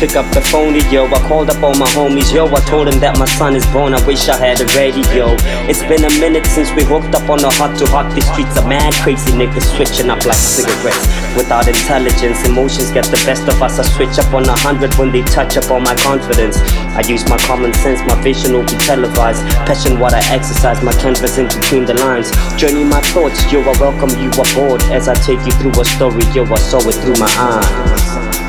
pick up the phone to yo. I called up all my homies, yo. I told them that my son is born, I wish I had a radio. It's been a minute since we hooked up on a hot to hot. These streets are mad crazy, niggas switching up like cigarettes. Without intelligence, emotions get the best of us. I switch up on 100 when they touch up on my confidence. I use my common sense, my vision will be televised. Passion what I exercise, my canvas in between the lines. Journey my thoughts, yo, I welcome you aboard as I take you through a story, yo, I saw it through my eyes.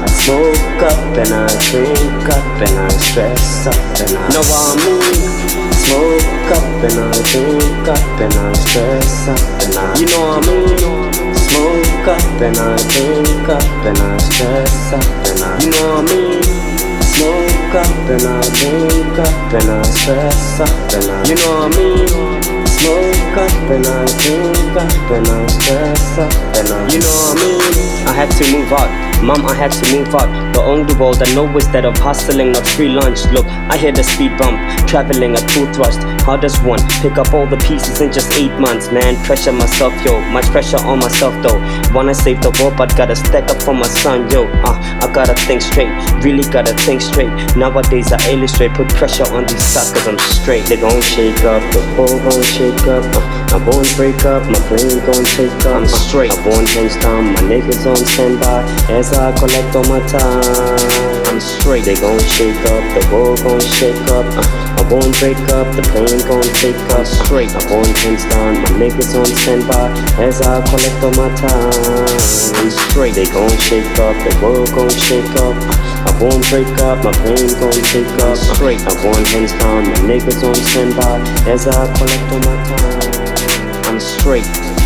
I smoke up and I drink up and I stress up and I know what I mean. Smoke up and I drink up and I stress up and I, you know what I mean. Smoke up and I drink up and I stress up and I, you know what I mean. Smoke up and I drink up and I stress up and I, you know what I mean. Smoke up and I drink up and I stress up and I, you know what I mean. I had to move out, mom, I had to move out. The only world I know is that of hustling, not free lunch. Look, I hit a speed bump, traveling a cool thrust. How does one pick up all the pieces in just 8 months? Man, pressure myself, yo, much pressure on myself though. Wanna save the world but gotta stack up for my son, yo. I gotta think straight, really gotta think straight. Nowadays I illustrate, put pressure on these suckers, I'm straight. They gon' shake up, the whole gon' shake up, I won't break up, my brain gon' take up, I'm straight, I won't change time, my niggas on standby, as I collect all my time, I'm straight, they gon' shake up, the world gon' shake up, I won't break up, the pain gon' take up, straight, I won't change time, my niggas on standby, as I collect all my time, I'm straight, they gon' shake up, the world gon' shake up, I won't break up, my brain gon' take up, straight, I won't hands down, my niggas on standby, as I collect all my time, I'm straight.